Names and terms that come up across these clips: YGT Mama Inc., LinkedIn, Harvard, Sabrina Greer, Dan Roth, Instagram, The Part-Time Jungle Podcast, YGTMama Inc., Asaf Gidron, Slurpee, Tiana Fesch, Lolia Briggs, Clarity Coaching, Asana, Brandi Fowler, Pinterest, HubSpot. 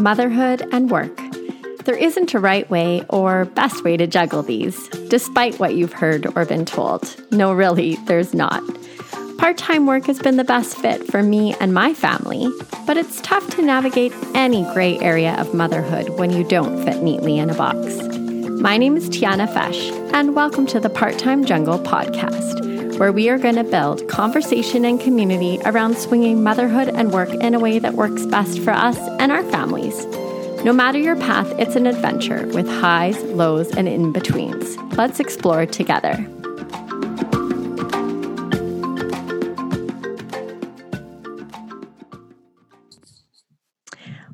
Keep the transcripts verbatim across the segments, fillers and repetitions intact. motherhood, and work. There isn't a right way or best way to juggle these, despite what you've heard or been told. No, really, there's not. Part-time work has been the best fit for me and my family, but it's tough to navigate any gray area of motherhood when you don't fit neatly in a box. My name is Tiana Fesch, and welcome to the Part-Time Jungle Podcast, where we are going to build conversation and community around swinging motherhood and work in a way that works best for us and our families. No matter your path, it's an adventure with highs, lows, and in-betweens. Let's explore together.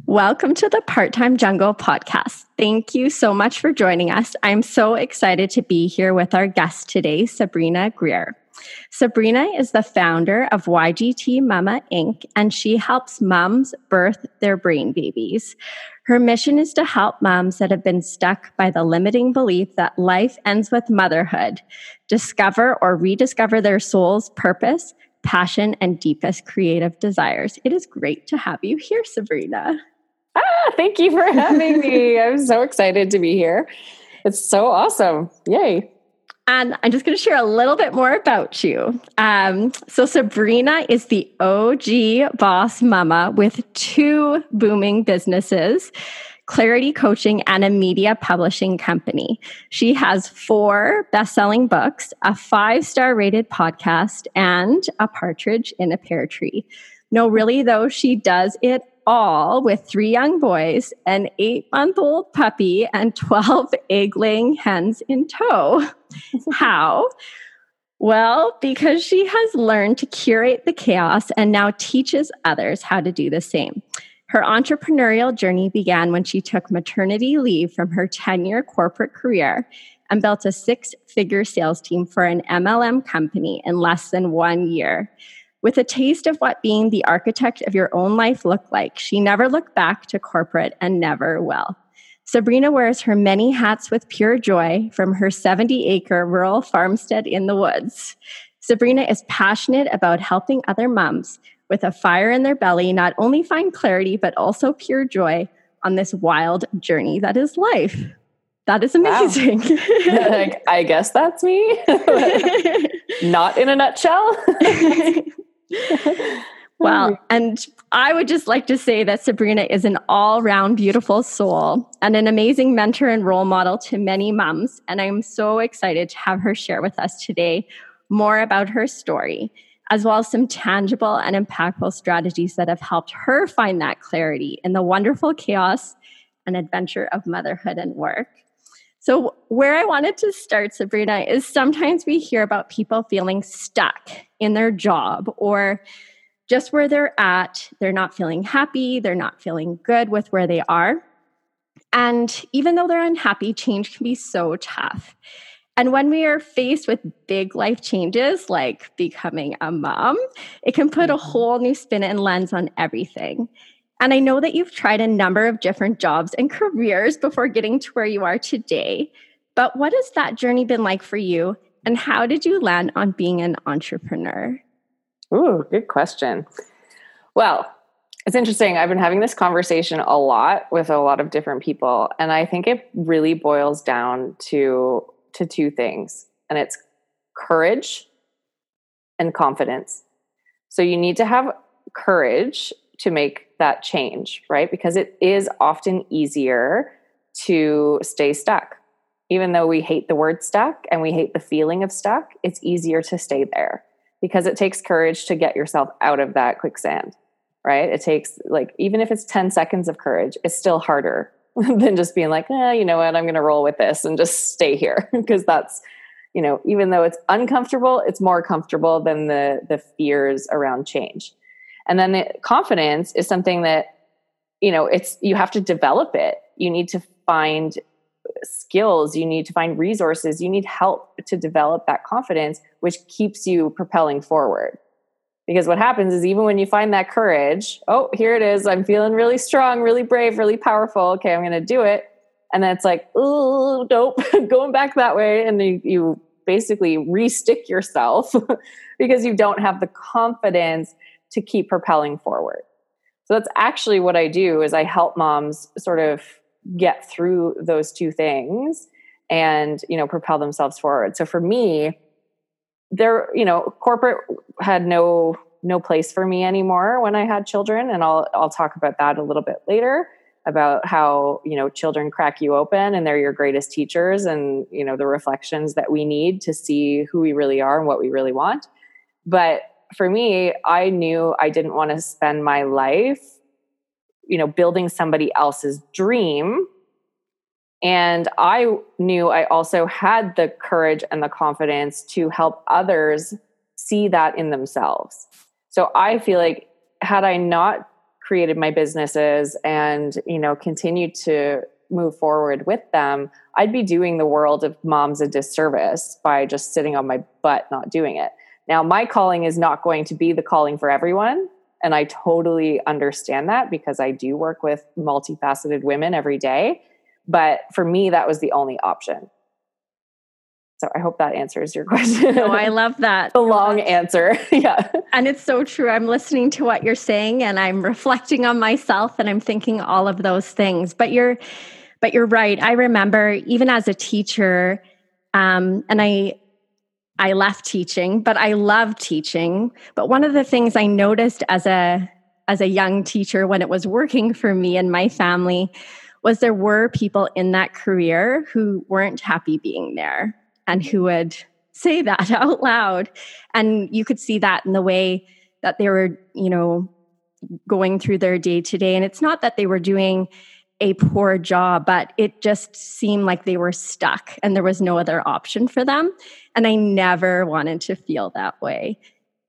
Welcome to the Part-Time Jungle Podcast. Thank you so much for joining us. I'm so excited to be here with our guest today, Sabrina Greer. Sabrina is the founder of Y G T Mama Incorporated, and she helps moms birth their brain babies. Her mission is to help moms that have been stuck by the limiting belief that life ends with motherhood discover or rediscover their soul's purpose, passion, and deepest creative desires. It is great to have you here, Sabrina. Ah, thank you for having me. I'm so excited to be here. It's so awesome. Yay. And I'm just going to share a little bit more about you. Um, so Sabrina is the O G boss mama with two booming businesses, Clarity Coaching and a media publishing company. She has four best-selling books, a five-star rated podcast, and a partridge in a pear tree. No, really though, she does it all with three young boys, an eight-month-old puppy, and twelve egg-laying hens in tow. How? Well, because she has learned to curate the chaos and now teaches others how to do the same. Her entrepreneurial journey began when she took maternity leave from her ten-year corporate career and built a six-figure sales team for an M L M company in less than one year. With a taste of what being the architect of your own life looked like, she never looked back to corporate and never will. Sabrina wears her many hats with pure joy from her seventy-acre rural farmstead in the woods. Sabrina is passionate about helping other moms with a fire in their belly not only find clarity but also pure joy on this wild journey that is life. That is amazing. Wow. Like, I guess that's me. Not in a nutshell. Well, and I would just like to say that Sabrina is an all-round beautiful soul and an amazing mentor and role model to many moms. And I'm so excited to have her share with us today more about her story, as well as some tangible and impactful strategies that have helped her find that clarity in the wonderful chaos and adventure of motherhood and work. So where I wanted to start, Sabrina, is sometimes we hear about people feeling stuck in their job or just where they're at. They're not feeling happy. They're not feeling good with where they are. And even though they're unhappy, change can be so tough. And when we are faced with big life changes, like becoming a mom, it can put a whole new spin and lens on everything. And I know that you've tried a number of different jobs and careers before getting to where you are today, but what has that journey been like for you, and how did you land on being an entrepreneur? Ooh, good question. Well, it's interesting. I've been having this conversation a lot with a lot of different people, and I think it really boils down to, to two things, and it's courage and confidence. So you need to have courage to make that change, right? Because it is often easier to stay stuck. Even though we hate the word stuck and we hate the feeling of stuck, it's easier to stay there because it takes courage to get yourself out of that quicksand, right? It takes, like, even if it's ten seconds of courage, it's still harder than just being like, eh, you know what, I'm going to roll with this and just stay here. Because that's, you know, even though it's uncomfortable, it's more comfortable than the the fears around change. And then the confidence is something that, you know, it's, you have to develop it. You need to find skills. You need to find resources. You need help to develop that confidence, which keeps you propelling forward. Because what happens is, even when you find that courage, oh, here it is. I'm feeling really strong, really brave, really powerful. Okay, I'm going to do it. And then it's like, oh, nope, going back that way. And you, you basically re-stick yourself because you don't have the confidence to keep propelling forward. So that's actually what I do, is I help moms sort of get through those two things and, you know, propel themselves forward. So for me, there, you know, corporate had no, no place for me anymore when I had children. And I'll, I'll talk about that a little bit later, about how, you know, children crack you open and they're your greatest teachers, and, you know, the reflections that we need to see who we really are and what we really want. But for me, I knew I didn't want to spend my life, you know, building somebody else's dream. And I knew I also had the courage and the confidence to help others see that in themselves. So I feel like had I not created my businesses and, you know, continued to move forward with them, I'd be doing the world of moms a disservice by just sitting on my butt, not doing it. Now, my calling is not going to be the calling for everyone. And I totally understand that, because I do work with multifaceted women every day. But for me, that was the only option. So I hope that answers your question. No, I love that. The long answer. Yeah. And it's so true. I'm listening to what you're saying and I'm reflecting on myself and I'm thinking all of those things. But you're, but you're right. I remember even as a teacher, um, and I, I left teaching, but I love teaching. But one of the things I noticed as a as a young teacher when it was working for me and my family was there were people in that career who weren't happy being there and who would say that out loud. And you could see that in the way that they were, you know, going through their day to day. And it's not that they were doing a poor job, but it just seemed like they were stuck and there was no other option for them. And I never wanted to feel that way.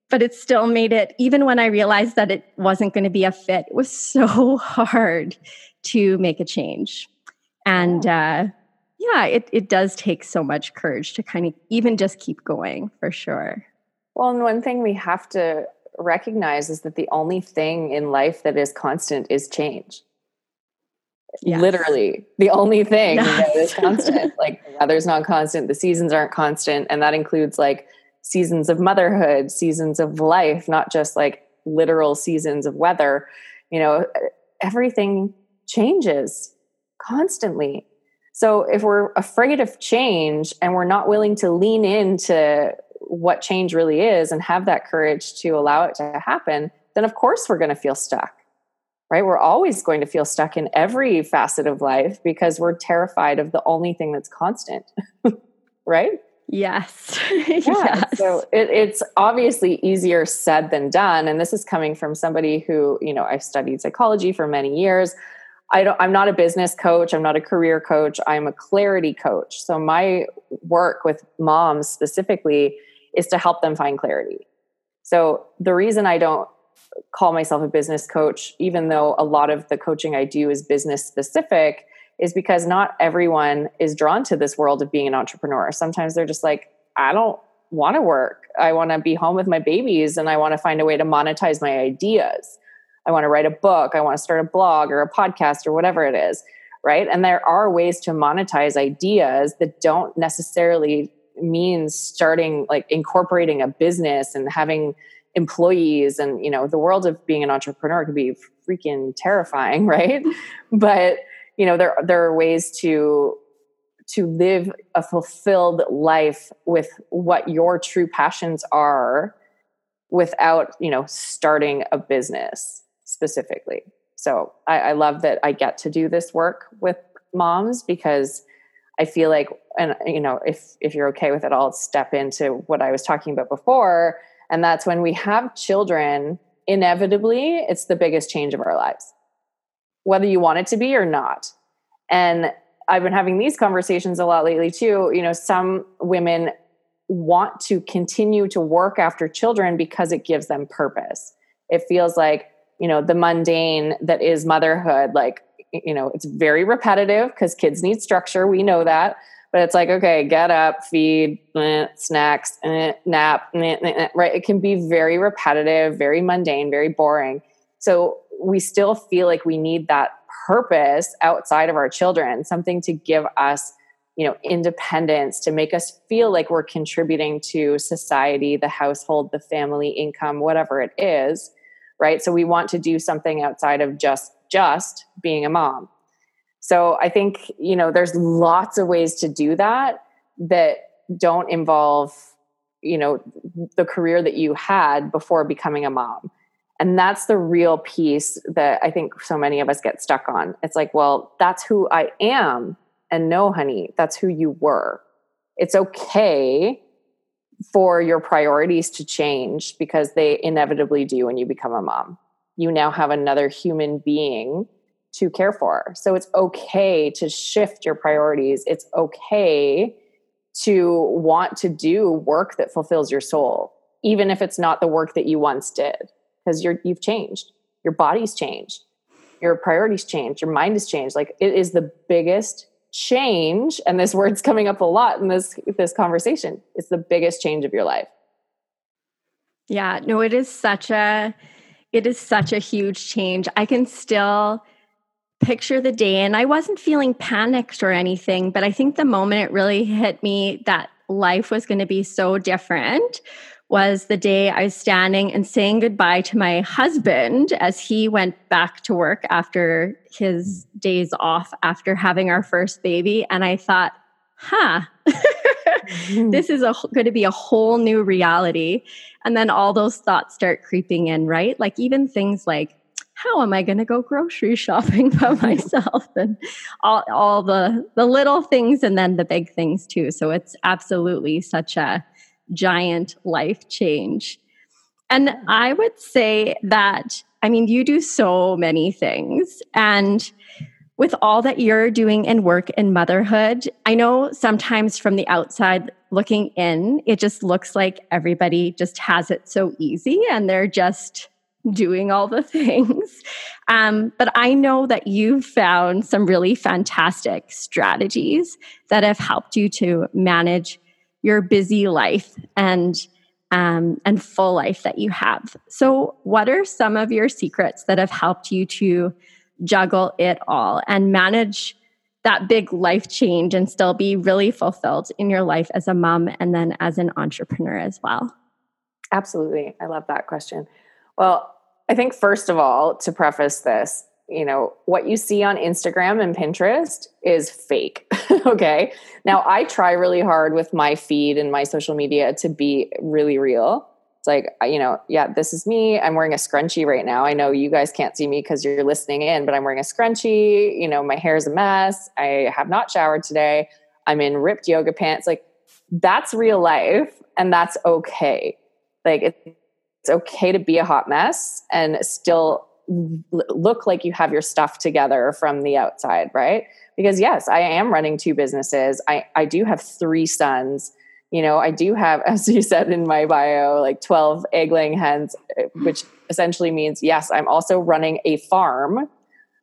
But it still made it, even when I realized that it wasn't going to be a fit, it was so hard to make a change. And uh, yeah, it, it does take so much courage to kind of even just keep going, for sure. Well, and one thing we have to recognize is that the only thing in life that is constant is change. Yes. Literally the only thing that is constant. Like the weather's not constant, the seasons aren't constant, and that includes like seasons of motherhood, seasons of life, not just like literal seasons of weather. You know, everything changes constantly. So if we're afraid of change and we're not willing to lean into what change really is and have that courage to allow it to happen, then of course we're going to feel stuck. Right? We're always going to feel stuck in every facet of life because we're terrified of the only thing that's constant, right? Yes. Yeah. Yes. So it, it's obviously easier said than done. And this is coming from somebody who, you know, I've studied psychology for many years. I don't, I'm not a business coach. I'm not a career coach. I'm a clarity coach. So my work with moms specifically is to help them find clarity. So the reason I don't call myself a business coach, even though a lot of the coaching I do is business specific, is because not everyone is drawn to this world of being an entrepreneur. Sometimes they're just like, I don't want to work. I want to be home with my babies and I want to find a way to monetize my ideas. I want to write a book. I want to start a blog or a podcast or whatever it is, right? And there are ways to monetize ideas that don't necessarily mean starting, like incorporating a business and having employees. And, you know, the world of being an entrepreneur can be freaking terrifying, right? But, you know, there, there are ways to, to live a fulfilled life with what your true passions are without, you know, starting a business specifically. So I, I love that I get to do this work with moms, because I feel like, and you know, if, if you're okay with it, I'll step into what I was talking about before. And that's when we have children, inevitably, it's the biggest change of our lives, whether you want it to be or not. And I've been having these conversations a lot lately too. You know, some women want to continue to work after children because it gives them purpose. It feels like, you know, the mundane that is motherhood, like, you know, it's very repetitive because kids need structure. We know that. But it's like, okay, get up, feed, eh, snacks, eh, nap, eh, eh, right? It can be very repetitive, very mundane, very boring. So we still feel like we need that purpose outside of our children, something to give us, you know, independence, to make us feel like we're contributing to society, the household, the family income, whatever it is. right? So we want to do something outside of just, just being a mom. So I think, you know, there's lots of ways to do that that don't involve, you know, the career that you had before becoming a mom. And that's the real piece that I think so many of us get stuck on. It's like, well, that's who I am. And no, honey, that's who you were. It's okay for your priorities to change because they inevitably do when you become a mom. You now have another human being to care for. So it's okay to shift your priorities. It's okay to want to do work that fulfills your soul, even if it's not the work that you once did, because you're, you've changed. Your body's changed. Your priorities changed. Your mind has changed. Like, it is the biggest change. And this word's coming up a lot in this, this conversation. It's the biggest change of your life. Yeah, no, it is such a, it is such a huge change. I can still picture the day, and I wasn't feeling panicked or anything, but I think the moment it really hit me that life was going to be so different was the day I was standing and saying goodbye to my husband as he went back to work after his days off after having our first baby. And I thought, huh, mm-hmm. this is a, going to be a whole new reality. And then all those thoughts start creeping in, right? Like, even things like, how am I going to go grocery shopping by myself? And all, all the, the little things, and then the big things too. So it's absolutely such a giant life change. And I would say that, I mean, you do so many things, and with all that you're doing in work and motherhood, I know sometimes from the outside looking in, it just looks like everybody just has it so easy and they're just doing all the things. Um, but I know that you've found some really fantastic strategies that have helped you to manage your busy life and um, and full life that you have. So what are some of your secrets that have helped you to juggle it all and manage that big life change and still be really fulfilled in your life as a mom and then as an entrepreneur as well? Absolutely. I love that question. Well, I think first of all, to preface this, you know, what you see on Instagram and Pinterest is fake. Okay. Now, I try really hard with my feed and my social media to be really real. It's like, you know, yeah, this is me. I'm wearing a scrunchie right now. I know you guys can't see me because you're listening in, but I'm wearing a scrunchie. You know, my hair is a mess. I have not showered today. I'm in ripped yoga pants. Like, that's real life. And that's okay. Like, it's okay to be a hot mess and still look like you have your stuff together from the outside, right? Because yes, I am running two businesses. I, I do have three sons. You know, I do have, as you said in my bio, like twelve egg laying hens, which essentially means, yes, I'm also running a farm.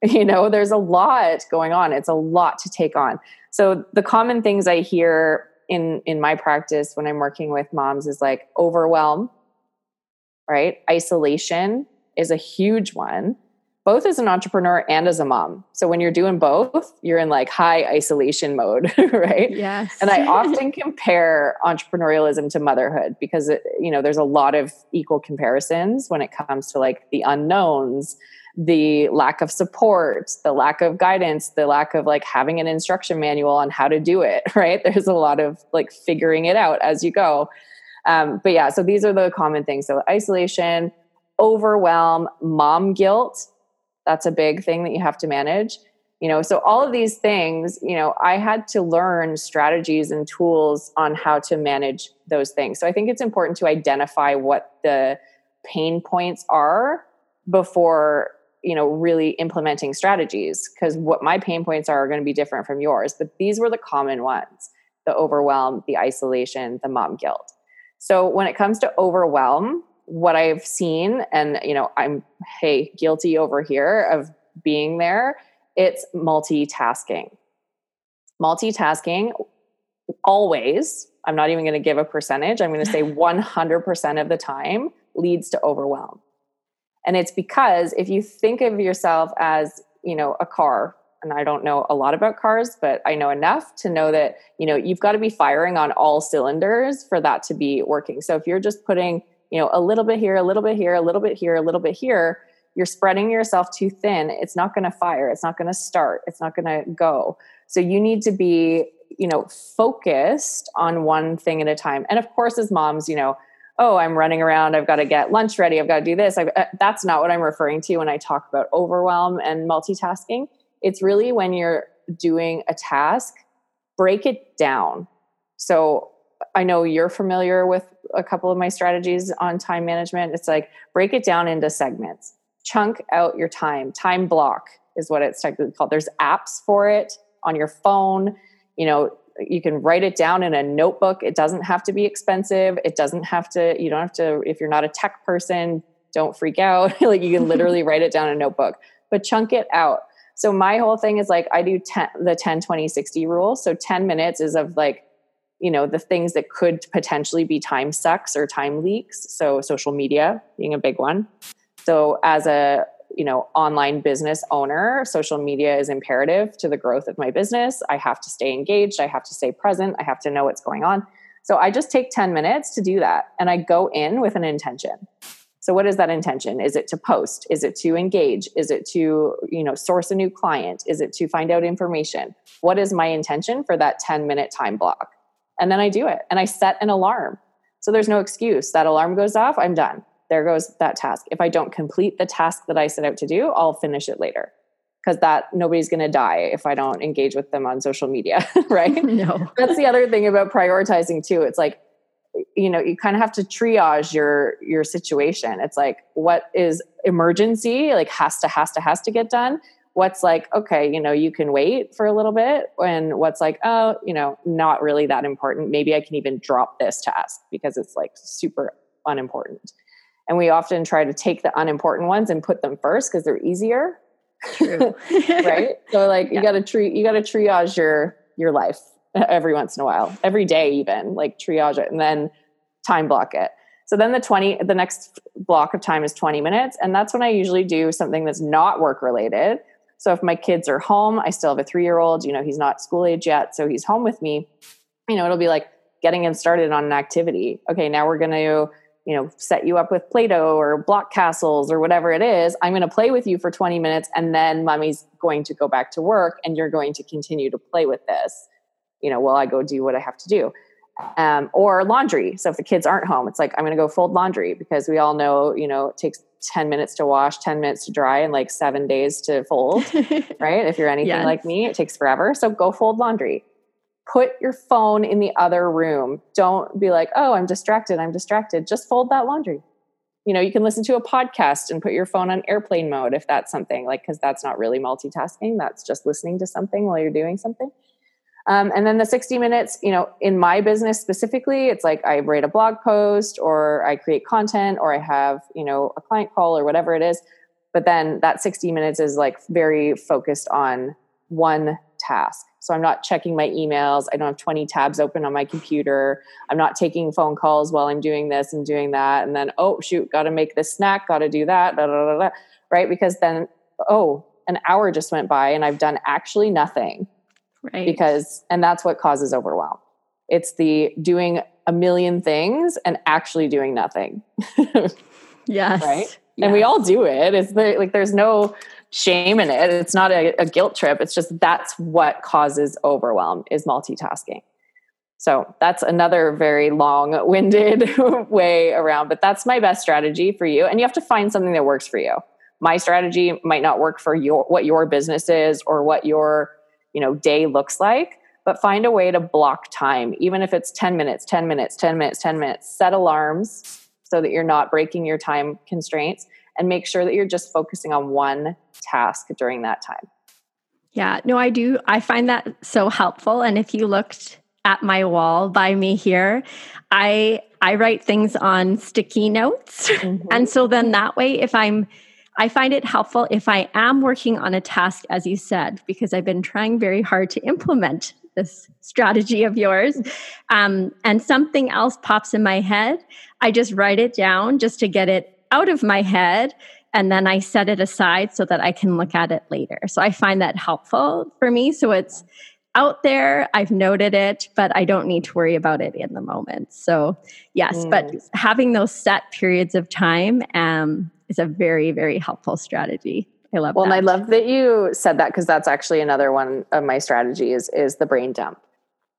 You know, there's a lot going on. It's a lot to take on. So the common things I hear in, in my practice when I'm working with moms is like overwhelm, right? Isolation is a huge one, both as an entrepreneur and as a mom. So when you're doing both, you're in like high isolation mode, right? Yes. And I often compare entrepreneurialism to motherhood because, it, you know, there's a lot of equal comparisons when it comes to like the unknowns, the lack of support, the lack of guidance, the lack of like having an instruction manual on how to do it, right? There's a lot of like figuring it out as you go. Um, but yeah, so these are the common things. So isolation, overwhelm, mom guilt. That's a big thing that you have to manage, you know, so all of these things, you know, I had to learn strategies and tools on how to manage those things. So I think it's important to identify what the pain points are before, you know, really implementing strategies, because what my pain points are, are going to be different from yours. But these were the common ones: the overwhelm, the isolation, the mom guilt. So when it comes to overwhelm, what I've seen, and you know, I'm, hey, guilty over here of being there, it's multitasking. Multitasking always, I'm not even going to give a percentage, I'm going to say one hundred percent of the time leads to overwhelm. And it's because if you think of yourself as, you know, a car, and I don't know a lot about cars, but I know enough to know that, you know, you've got to be firing on all cylinders for that to be working. So if you're just putting, you know, a little bit here, a little bit here, a little bit here, a little bit here, you're spreading yourself too thin. It's not going to fire. It's not going to start. It's not going to go. So you need to be, you know, focused on one thing at a time. And of course, as moms, you know, oh, I'm running around. I've got to get lunch ready. I've got to do this. I've, uh, that's not what I'm referring to when I talk about overwhelm and multitasking. It's really when you're doing a task, break it down. So I know you're familiar with a couple of my strategies on time management. It's like, break it down into segments. Chunk out your time. Time block is what it's technically called. There's apps for it on your phone. You know, you can write it down in a notebook. It doesn't have to be expensive. It doesn't have to, you don't have to, if you're not a tech person, don't freak out. Like, you can literally write it down in a notebook, but chunk it out. So my whole thing is like, I do ten, the ten, twenty, sixty rule. So ten minutes is of like, you know, the things that could potentially be time sucks or time leaks. So social media being a big one. So as a, you know, online business owner, social media is imperative to the growth of my business. I have to stay engaged. I have to stay present. I have to know what's going on. So I just take ten minutes to do that. And I go in with an intention. So what is that intention? Is it to post? Is it to engage? Is it to, you know, source a new client? Is it to find out information? What is my intention for that ten minute time block? And then I do it and I set an alarm. So there's no excuse. That alarm goes off. I'm done. There goes that task. If I don't complete the task that I set out to do, I'll finish it later, because that nobody's going to die if I don't engage with them on social media, right? No. That's the other thing about prioritizing too. It's like, you know, you kind of have to triage your, your situation. It's like, what is emergency? Like has to, has to, has to get done. What's like, okay, you know, you can wait for a little bit. And what's like, oh, you know, not really that important. Maybe I can even drop this task because it's like super unimportant. And we often try to take the unimportant ones and put them first because they're easier. True. Right? So like yeah. you gotta tri- you gotta triage your your life every once in a while, every day even, like triage it and then time block it. So then the twenty the next block of time is twenty minutes. And that's when I usually do something that's not work related. So if my kids are home, I still have a three-year-old, you know, he's not school age yet, so he's home with me. You know, it'll be like getting him started on an activity. Okay, now we're gonna you know, set you up with Play-Doh or block castles or whatever it is. I'm going to play with you for twenty minutes and then mommy's going to go back to work and you're going to continue to play with this, you know, while I go do what I have to do. Um, or laundry. So if the kids aren't home, it's like, I'm going to go fold laundry because we all know, you know, it takes ten minutes to wash, ten minutes to dry and like seven days to fold, right? If you're anything yes. like me, it takes forever. So go fold laundry. Put your phone in the other room. Don't be like, oh, I'm distracted. I'm distracted. Just fold that laundry. You know, you can listen to a podcast and put your phone on airplane mode if that's something like, because that's not really multitasking. That's just listening to something while you're doing something. Um, and then the sixty minutes, you know, in my business specifically, it's like I write a blog post or I create content or I have, you know, a client call or whatever it is. But then that sixty minutes is like very focused on one task. So I'm not checking my emails. I don't have twenty tabs open on my computer. I'm not taking phone calls while I'm doing this and doing that. And then, oh, shoot, got to make this snack, got to do that, da, da, da, da, right? Because then, oh, an hour just went by and I've done actually nothing. Right. Because, and that's what causes overwhelm. It's the doing a million things and actually doing nothing. Yes. Right? Yes. And we all do it. It's the, like, there's no shame in it. It's not a, a guilt trip. It's just, that's what causes overwhelm is multitasking. So that's another very long winded way around, but that's my best strategy for you. And you have to find something that works for you. My strategy might not work for your, what your business is or what your, you know, day looks like, but find a way to block time. Even if it's ten minutes, ten minutes, ten minutes, ten minutes, set alarms, so that you're not breaking your time constraints and make sure that you're just focusing on one task during that time. Yeah, no, I do. I find that so helpful. And if you looked at my wall by me here, I I write things on sticky notes. Mm-hmm. And so then that way, if I'm, I find it helpful if I am working on a task, as you said, because I've been trying very hard to implement this strategy of yours, um, and something else pops in my head, I just write it down just to get it out of my head. And then I set it aside so that I can look at it later. So I find that helpful for me. So it's, out there. I've noted it, but I don't need to worry about it in the moment. So yes, mm. but having those set periods of time um, is a very, very helpful strategy. I love well, that. Well, and I love that you said that, because that's actually another one of my strategies is the brain dump,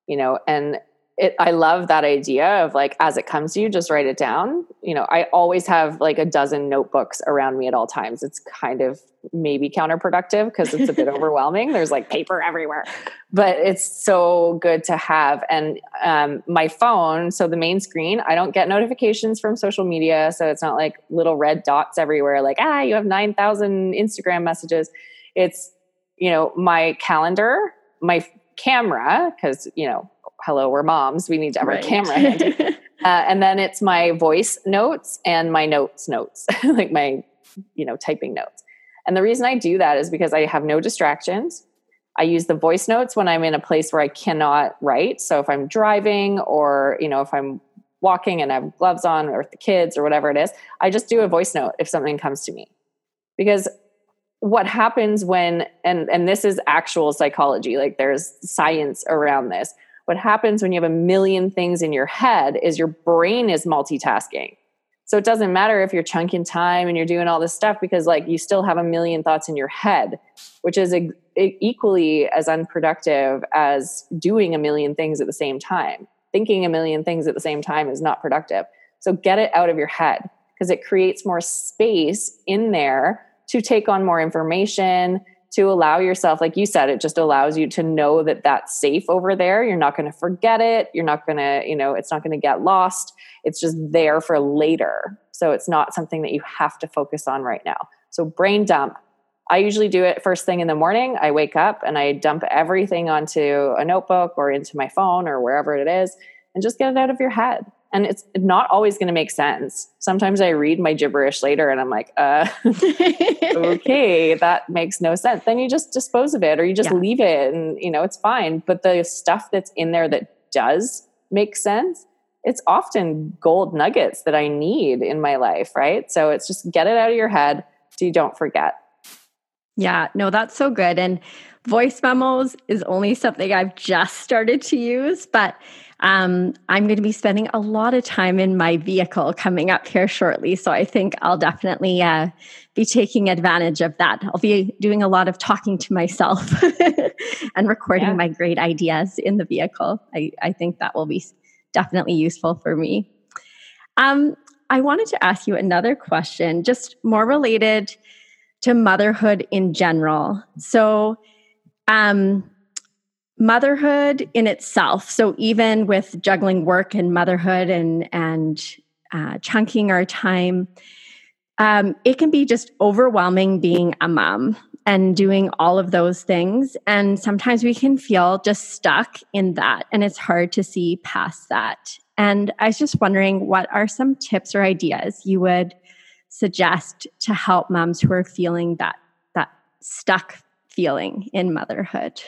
you know, and It, I love that idea of like, as it comes to you, just write it down. You know, I always have like a dozen notebooks around me at all times. It's kind of maybe counterproductive because it's a bit overwhelming. There's like paper everywhere, but it's so good to have. And um, my phone, so the main screen, I don't get notifications from social media. So it's not like little red dots everywhere. Like, ah, you have nine thousand Instagram messages. It's, you know, my calendar, my camera, because, you know, hello, we're moms. We need to have right. our camera handy. uh, and then it's my voice notes and my notes notes, like my, you know, typing notes. And the reason I do that is because I have no distractions. I use the voice notes when I'm in a place where I cannot write. So if I'm driving or, you know, if I'm walking and I have gloves on or with the kids or whatever it is, I just do a voice note if something comes to me. Because what happens when, and, and this is actual psychology, like there's science around this. What happens when you have a million things in your head is your brain is multitasking. So it doesn't matter if you're chunking time and you're doing all this stuff, because like you still have a million thoughts in your head, which is a, a equally as unproductive as doing a million things at the same time. Thinking a million things at the same time is not productive. So get it out of your head, because it creates more space in there to take on more information, to allow yourself, like you said, it just allows you to know that that's safe over there. You're not going to forget it. You're not going to, you know, it's not going to get lost. It's just there for later. So it's not something that you have to focus on right now. So brain dump. I usually do it first thing in the morning. I wake up and I dump everything onto a notebook or into my phone or wherever it is, and just get it out of your head. And it's not always going to make sense. Sometimes I read my gibberish later and I'm like, uh, okay, that makes no sense. Then you just dispose of it, or you just yeah. leave it, and you know, it's fine. But the stuff that's in there that does make sense, it's often gold nuggets that I need in my life. Right. So it's just get it out of your head so you don't forget. Yeah, no, that's so good. And voice memos is only something I've just started to use, but Um, I'm going to be spending a lot of time in my vehicle coming up here shortly. So I think I'll definitely uh, be taking advantage of that. I'll be doing a lot of talking to myself and recording yeah. my great ideas in the vehicle. I, I think that will be definitely useful for me. Um, I wanted to ask you another question, just more related to motherhood in general. So, um, motherhood in itself. So even with juggling work and motherhood and and uh, chunking our time, um, it can be just overwhelming being a mom and doing all of those things. And sometimes we can feel just stuck in that, and it's hard to see past that. And I was just wondering, what are some tips or ideas you would suggest to help moms who are feeling that that stuck feeling in motherhood?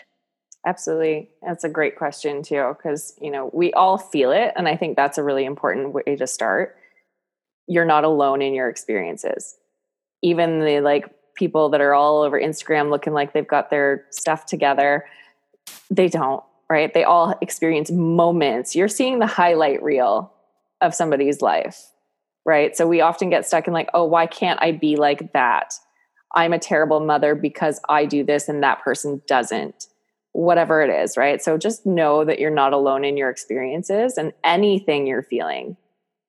Absolutely. That's a great question too, because, you know, we all feel it. And I think that's a really important way to start. You're not alone in your experiences. Even the like people that are all over Instagram looking like they've got their stuff together, they don't, right? They all experience moments. You're seeing the highlight reel of somebody's life, right? So we often get stuck in like, oh, why can't I be like that? I'm a terrible mother because I do this and that person doesn't. Whatever it is, right? So just know that you're not alone in your experiences, and anything you're feeling.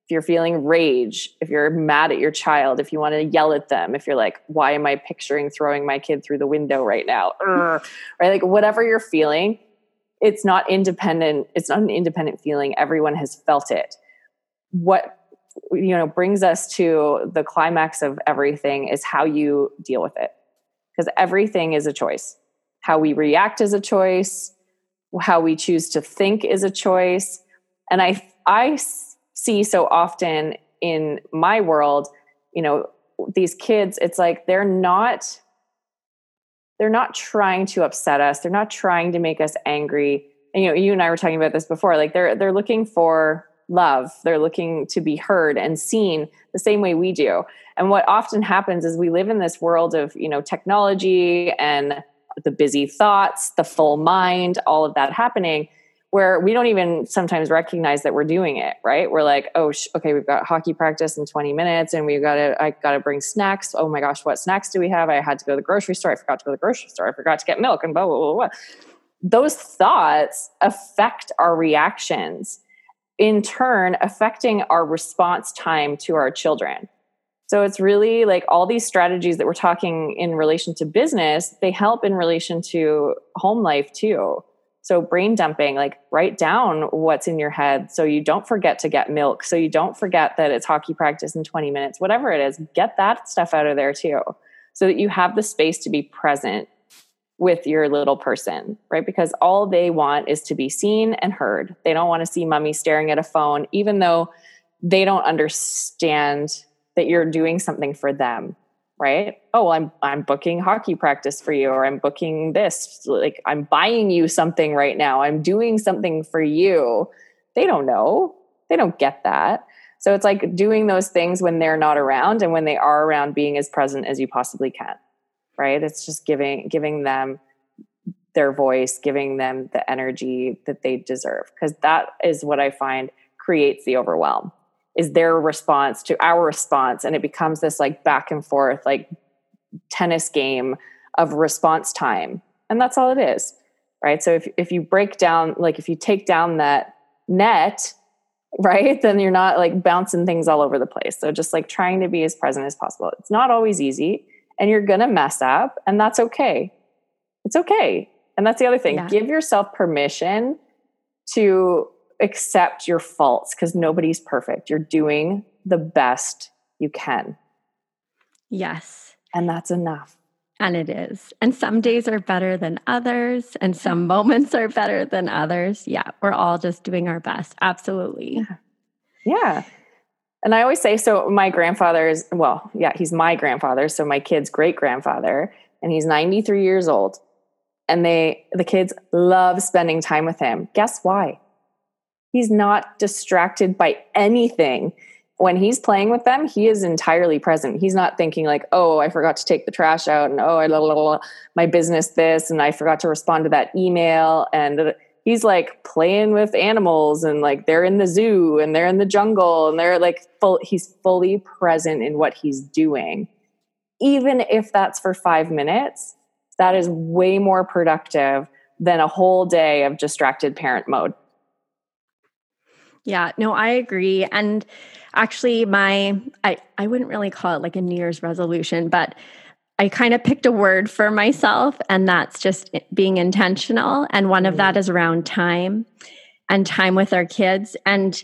If you're feeling rage, if you're mad at your child, if you want to yell at them, if you're like, why am I picturing throwing my kid through the window right now? Urgh. Right? Like whatever you're feeling, it's not independent. It's not an independent feeling. Everyone has felt it. What, you know, brings us to the climax of everything is how you deal with it. Because everything is a choice. How we react is a choice. How we choose to think is a choice. And I, I see so often in my world, you know, these kids, it's like, they're not, they're not trying to upset us. They're not trying to make us angry. And, you know, you and I were talking about this before, like they're, they're looking for love. They're looking to be heard and seen the same way we do. And what often happens is we live in this world of, you know, technology and the busy thoughts, the full mind, all of that happening, where we don't even sometimes recognize that we're doing it, right? We're like, oh, sh- okay, we've got hockey practice in twenty minutes and we've got to, I got to bring snacks. Oh my gosh, what snacks do we have? I had to go to the grocery store. I forgot to go to the grocery store. I forgot to get milk and blah, blah, blah, blah. Those thoughts affect our reactions, in turn affecting our response time to our children. So it's really like all these strategies that we're talking in relation to business, they help in relation to home life too. So brain dumping, like write down what's in your head so you don't forget to get milk, so you don't forget that it's hockey practice in twenty minutes, whatever it is, get that stuff out of there too, so that you have the space to be present with your little person, right? Because all they want is to be seen and heard. They don't want to see mommy staring at a phone, even though they don't understand that you're doing something for them, right? Oh, well, I'm, I'm booking hockey practice for you, or I'm booking this, like I'm buying you something right now. I'm doing something for you. They don't know. They don't get that. So it's like doing those things when they're not around, and when they are around, being as present as you possibly can. Right? It's just giving, giving them their voice, giving them the energy that they deserve. Because that is what I find creates the overwhelm, is their response to our response. And it becomes this like back and forth, like tennis game of response time. And that's all it is, right? So if, if you break down, like if you take down that net, right, then you're not like bouncing things all over the place. So just like trying to be as present as possible. It's not always easy. And you're going to mess up, and that's okay. It's okay. And that's the other thing. Yeah. Give yourself permission to accept your faults, because nobody's perfect. You're doing the best you can. Yes. And that's enough. And it is. And some days are better than others, and some moments are better than others. Yeah. We're all just doing our best. Absolutely. Yeah. Yeah. And I always say, so my grandfather is, well, yeah, he's my grandfather. So my kid's great grandfather, and he's ninety-three years old, and they, the kids love spending time with him. Guess why? He's not distracted by anything. When he's playing with them, he is entirely present. He's not thinking like, oh, I forgot to take the trash out, and oh, I blah, blah, blah, my business this, and I forgot to respond to that email. And he's like playing with animals, and like they're in the zoo, and they're in the jungle, and they're like full, he's fully present in what he's doing. Even if that's for five minutes, that is way more productive than a whole day of distracted parent mode. Yeah, no, I agree. And actually my, I, I wouldn't really call it like a New Year's resolution, but I kind of picked a word for myself, and that's just being intentional. And one of that is around time and time with our kids, and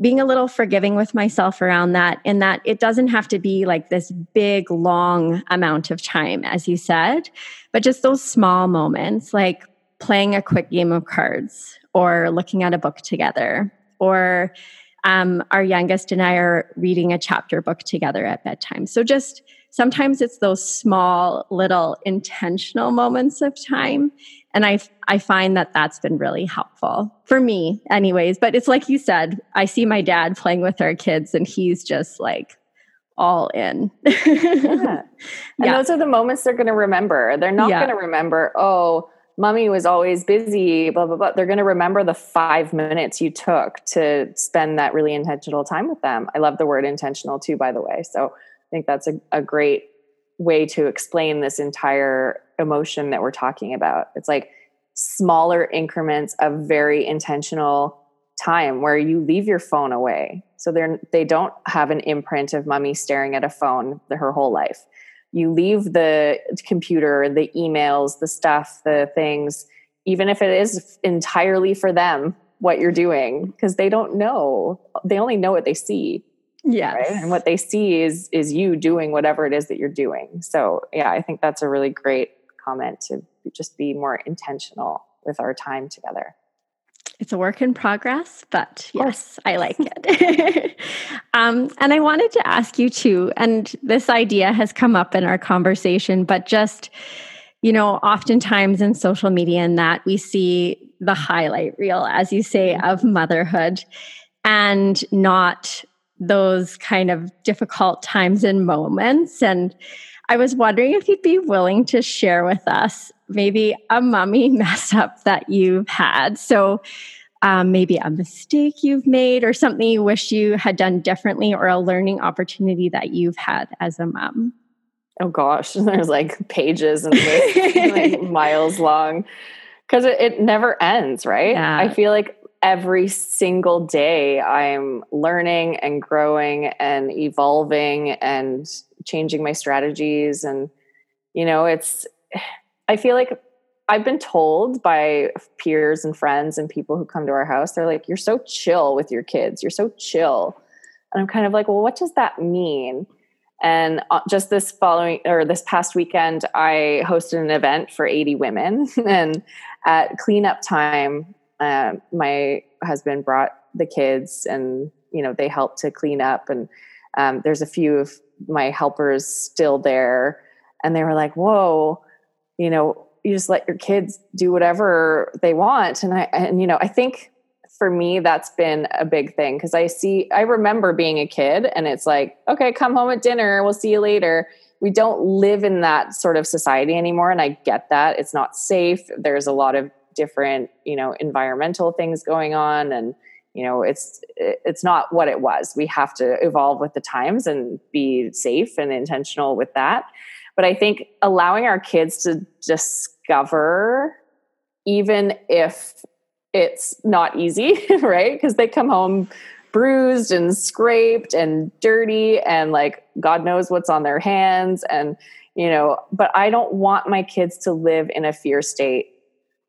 being a little forgiving with myself around that, in that it doesn't have to be like this big, long amount of time, as you said, but just those small moments, like playing a quick game of cards, or looking at a book together, or um, our youngest and I are reading a chapter book together at bedtime. So just sometimes it's those small, little intentional moments of time. And I I find that that's been really helpful for me anyways. But it's like you said, I see my dad playing with our kids, and he's just like all in. Yeah. And yeah, those are the moments they're going to remember. They're not yeah. going to remember, oh, mommy was always busy, blah, blah, blah. They're going to remember the five minutes you took to spend that really intentional time with them. I love the word intentional too, by the way. So I think that's a, a great way to explain this entire emotion that we're talking about. It's like smaller increments of very intentional time where you leave your phone away. So they're, they don't have an imprint of mommy staring at a phone her whole life. You leave the computer, the emails, the stuff, the things, even if it is entirely for them, what you're doing, because they don't know. They only know what they see. Yeah. Right? And what they see is, is you doing whatever it is that you're doing. So yeah, I think that's a really great comment, to just be more intentional with our time together. It's a work in progress, but yes, I like it. um, and I wanted to ask you too, and this idea has come up in our conversation, but just, you know, oftentimes in social media and that, we see the highlight reel, as you say, of motherhood, and not those kind of difficult times and moments. And I was wondering if you'd be willing to share with us maybe a mommy mess up that you've had. So um, maybe a mistake you've made or something you wish you had done differently, or a learning opportunity that you've had as a mom. Oh gosh, there's like pages and like miles long, because it, it never ends, right? Yeah. I feel like every single day I'm learning and growing and evolving and changing my strategies. And, you know, it's, I feel like I've been told by peers and friends and people who come to our house, they're like, you're so chill with your kids. You're so chill. And I'm kind of like, well, what does that mean? And just this following or this past weekend, I hosted an event for eighty women, and at cleanup time, uh, my husband brought the kids, and you know they helped to clean up. And um, there's a few of my helpers still there, and they were like, "Whoa, you know, you just let your kids do whatever they want." And I, and you know, I think for me, that's been a big thing. Cause I see, I remember being a kid and it's like, okay, come home at dinner. We'll see you later. We don't live in that sort of society anymore. And I get that it's not safe. There's a lot of different, you know, environmental things going on, and, you know, it's, it's not what it was. We have to evolve with the times and be safe and intentional with that. But I think allowing our kids to discover, even if it's not easy, right? Because they come home bruised and scraped and dirty and like, God knows what's on their hands. And, you know, but I don't want my kids to live in a fear state.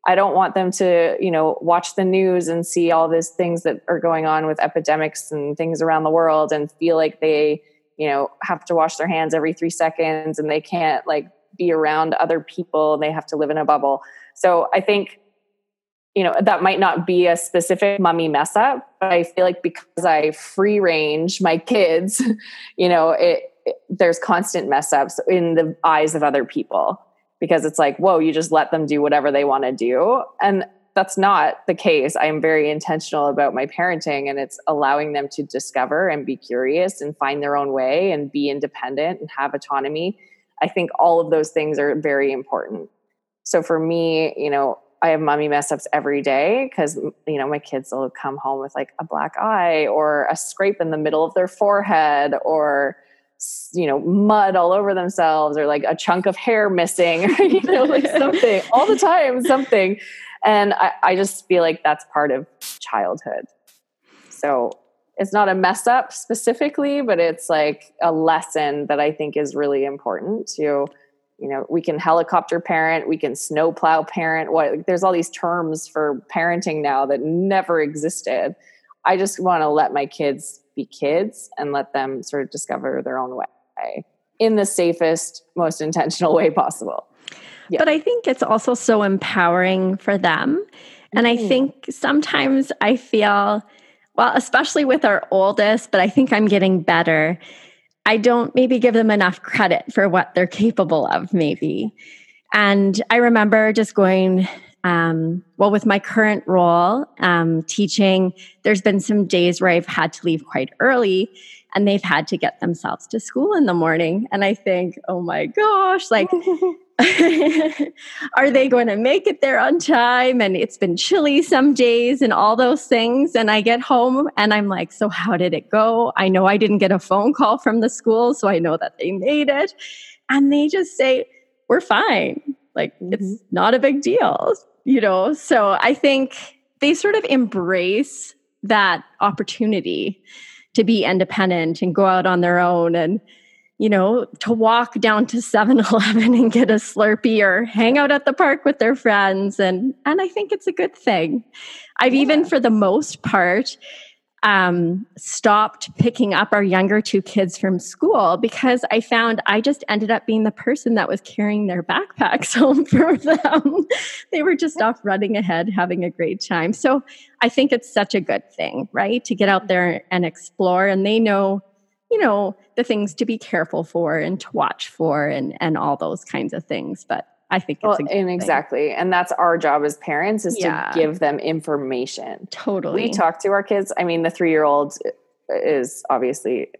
I don't want them to, you know, watch the news and see all these things that are going on with epidemics and things around the world and feel like they, you know, have to wash their hands every three seconds and they can't like be around other people and they have to live in a bubble. So I think, you know, that might not be a specific mommy mess up, but I feel like because I free range my kids, you know, it, it, there's constant mess ups in the eyes of other people, because it's like, whoa, you just let them do whatever they want to do. And that's not the case. I am very intentional about my parenting, and it's allowing them to discover and be curious and find their own way and be independent and have autonomy. I think all of those things are very important. So for me, you know, I have mommy mess ups every day because, you know, my kids will come home with like a black eye or a scrape in the middle of their forehead or, you know, mud all over themselves or like a chunk of hair missing, or, you know, like something all the time, something. And I, I just feel like that's part of childhood. So it's not a mess up specifically, but it's like a lesson that I think is really important to, you know, we can helicopter parent, we can snowplow parent. What, like, there's all these terms for parenting now that never existed. I just want to let my kids be kids and let them sort of discover their own way in the safest, most intentional way possible. Yeah. But I think it's also so empowering for them. And mm-hmm. I think sometimes I feel, well, especially with our oldest, but I think I'm getting better, I don't maybe give them enough credit for what they're capable of, maybe. And I remember just going, um, well, with my current role, um, teaching, there's been some days where I've had to leave quite early and they've had to get themselves to school in the morning. And I think, oh my gosh, like, are they going to make it there on time? And it's been chilly some days and all those things. And I get home and I'm like, so how did it go? I know I didn't get a phone call from the school, so I know that they made it. And they just say, we're fine. Like, mm-hmm. it's not a big deal, you know? So I think they sort of embrace that opportunity to be independent and go out on their own and, you know, to walk down to seven eleven and get a Slurpee or hang out at the park with their friends. And and I think it's a good thing. I've yeah. even, for the most part, um, stopped picking up our younger two kids from school because I found I just ended up being the person that was carrying their backpacks home for them. They were just off running ahead, having a great time. So I think it's such a good thing, right? To get out there and explore. And they know, you know, the things to be careful for and to watch for and, and all those kinds of things. But I think it's well, a good and exactly. thing. And that's our job as parents is yeah. to give them information. Totally. We talk to our kids. I mean, the three-year-old is obviously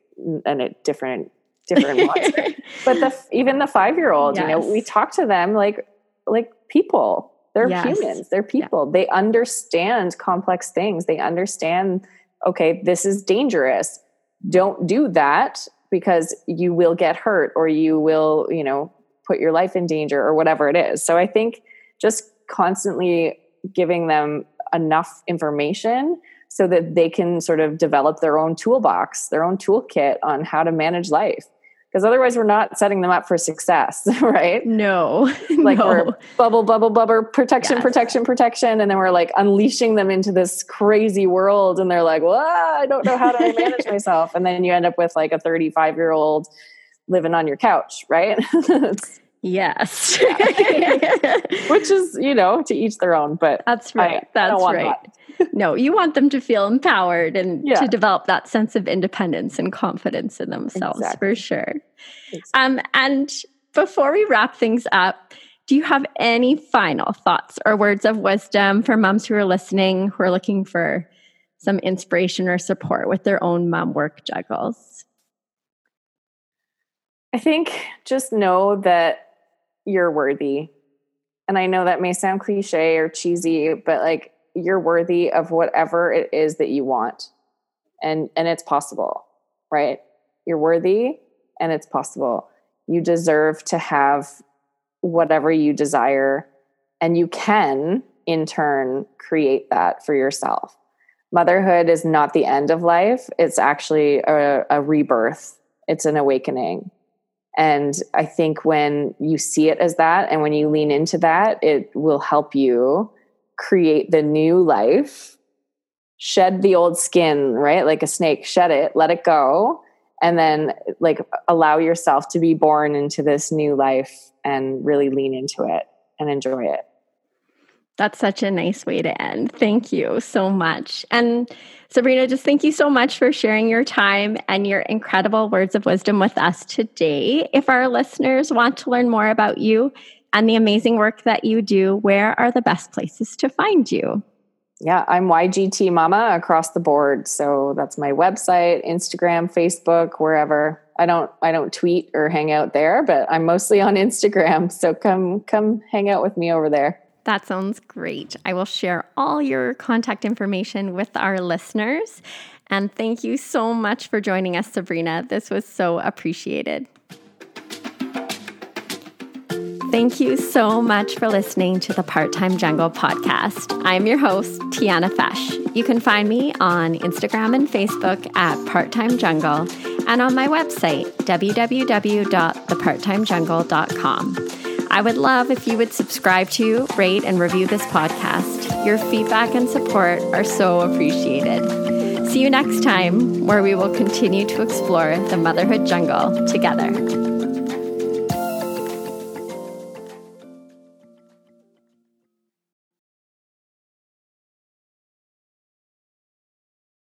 and a different different monster. But the, even the five-year-old, yes. you know, we talk to them like like people. They're yes. humans. They're people. Yeah. They understand complex things. They understand, okay, this is dangerous. Don't do that because you will get hurt or you will, you know, put your life in danger or whatever it is. So I think just constantly giving them enough information so that they can sort of develop their own toolbox, their own toolkit on how to manage life. Because otherwise we're not setting them up for success, right? No. Like no. we're bubble, bubble, bubble, protection, yes. protection, protection. And then we're like unleashing them into this crazy world. And they're like, well, I don't know how to manage myself. And then you end up with like a thirty-five-year-old living on your couch, right? Yes. Which is, you know, to each their own. But that's right. I, that's I don't want right. That. No, you want them to feel empowered and yeah. to develop that sense of independence and confidence in themselves, exactly. for sure. Exactly. Um, and before we wrap things up, do you have any final thoughts or words of wisdom for moms who are listening, who are looking for some inspiration or support with their own mom work juggles? I think just know that you're worthy. And I know that may sound cliche or cheesy, but like, you're worthy of whatever it is that you want. And, and it's possible, right? You're worthy and it's possible. You deserve to have whatever you desire, and you can in turn create that for yourself. Motherhood is not the end of life. It's actually a, a rebirth. It's an awakening. And I think when you see it as that, and when you lean into that, it will help you create the new life, shed the old skin, right? Like a snake, shed it, let it go. And then like allow yourself to be born into this new life and really lean into it and enjoy it. That's such a nice way to end. Thank you so much. And Sabrina, just thank you so much for sharing your time and your incredible words of wisdom with us today. If our listeners want to learn more about you and the amazing work that you do, where are the best places to find you? Yeah, I'm Y G T Mama across the board. So that's my website, Instagram, Facebook, wherever. I don't I don't tweet or hang out there, but I'm mostly on Instagram. So come come hang out with me over there. That sounds great. I will share all your contact information with our listeners. And thank you so much for joining us, Sabrina. This was so appreciated. Thank you so much for listening to the Part-Time Jungle podcast. I'm your host, Tiana Fesch. You can find me on Instagram and Facebook at Part-Time Jungle and on my website, w w w dot the part time jungle dot com. I would love if you would subscribe to, rate, and review this podcast. Your feedback and support are so appreciated. See you next time, where we will continue to explore the motherhood jungle together.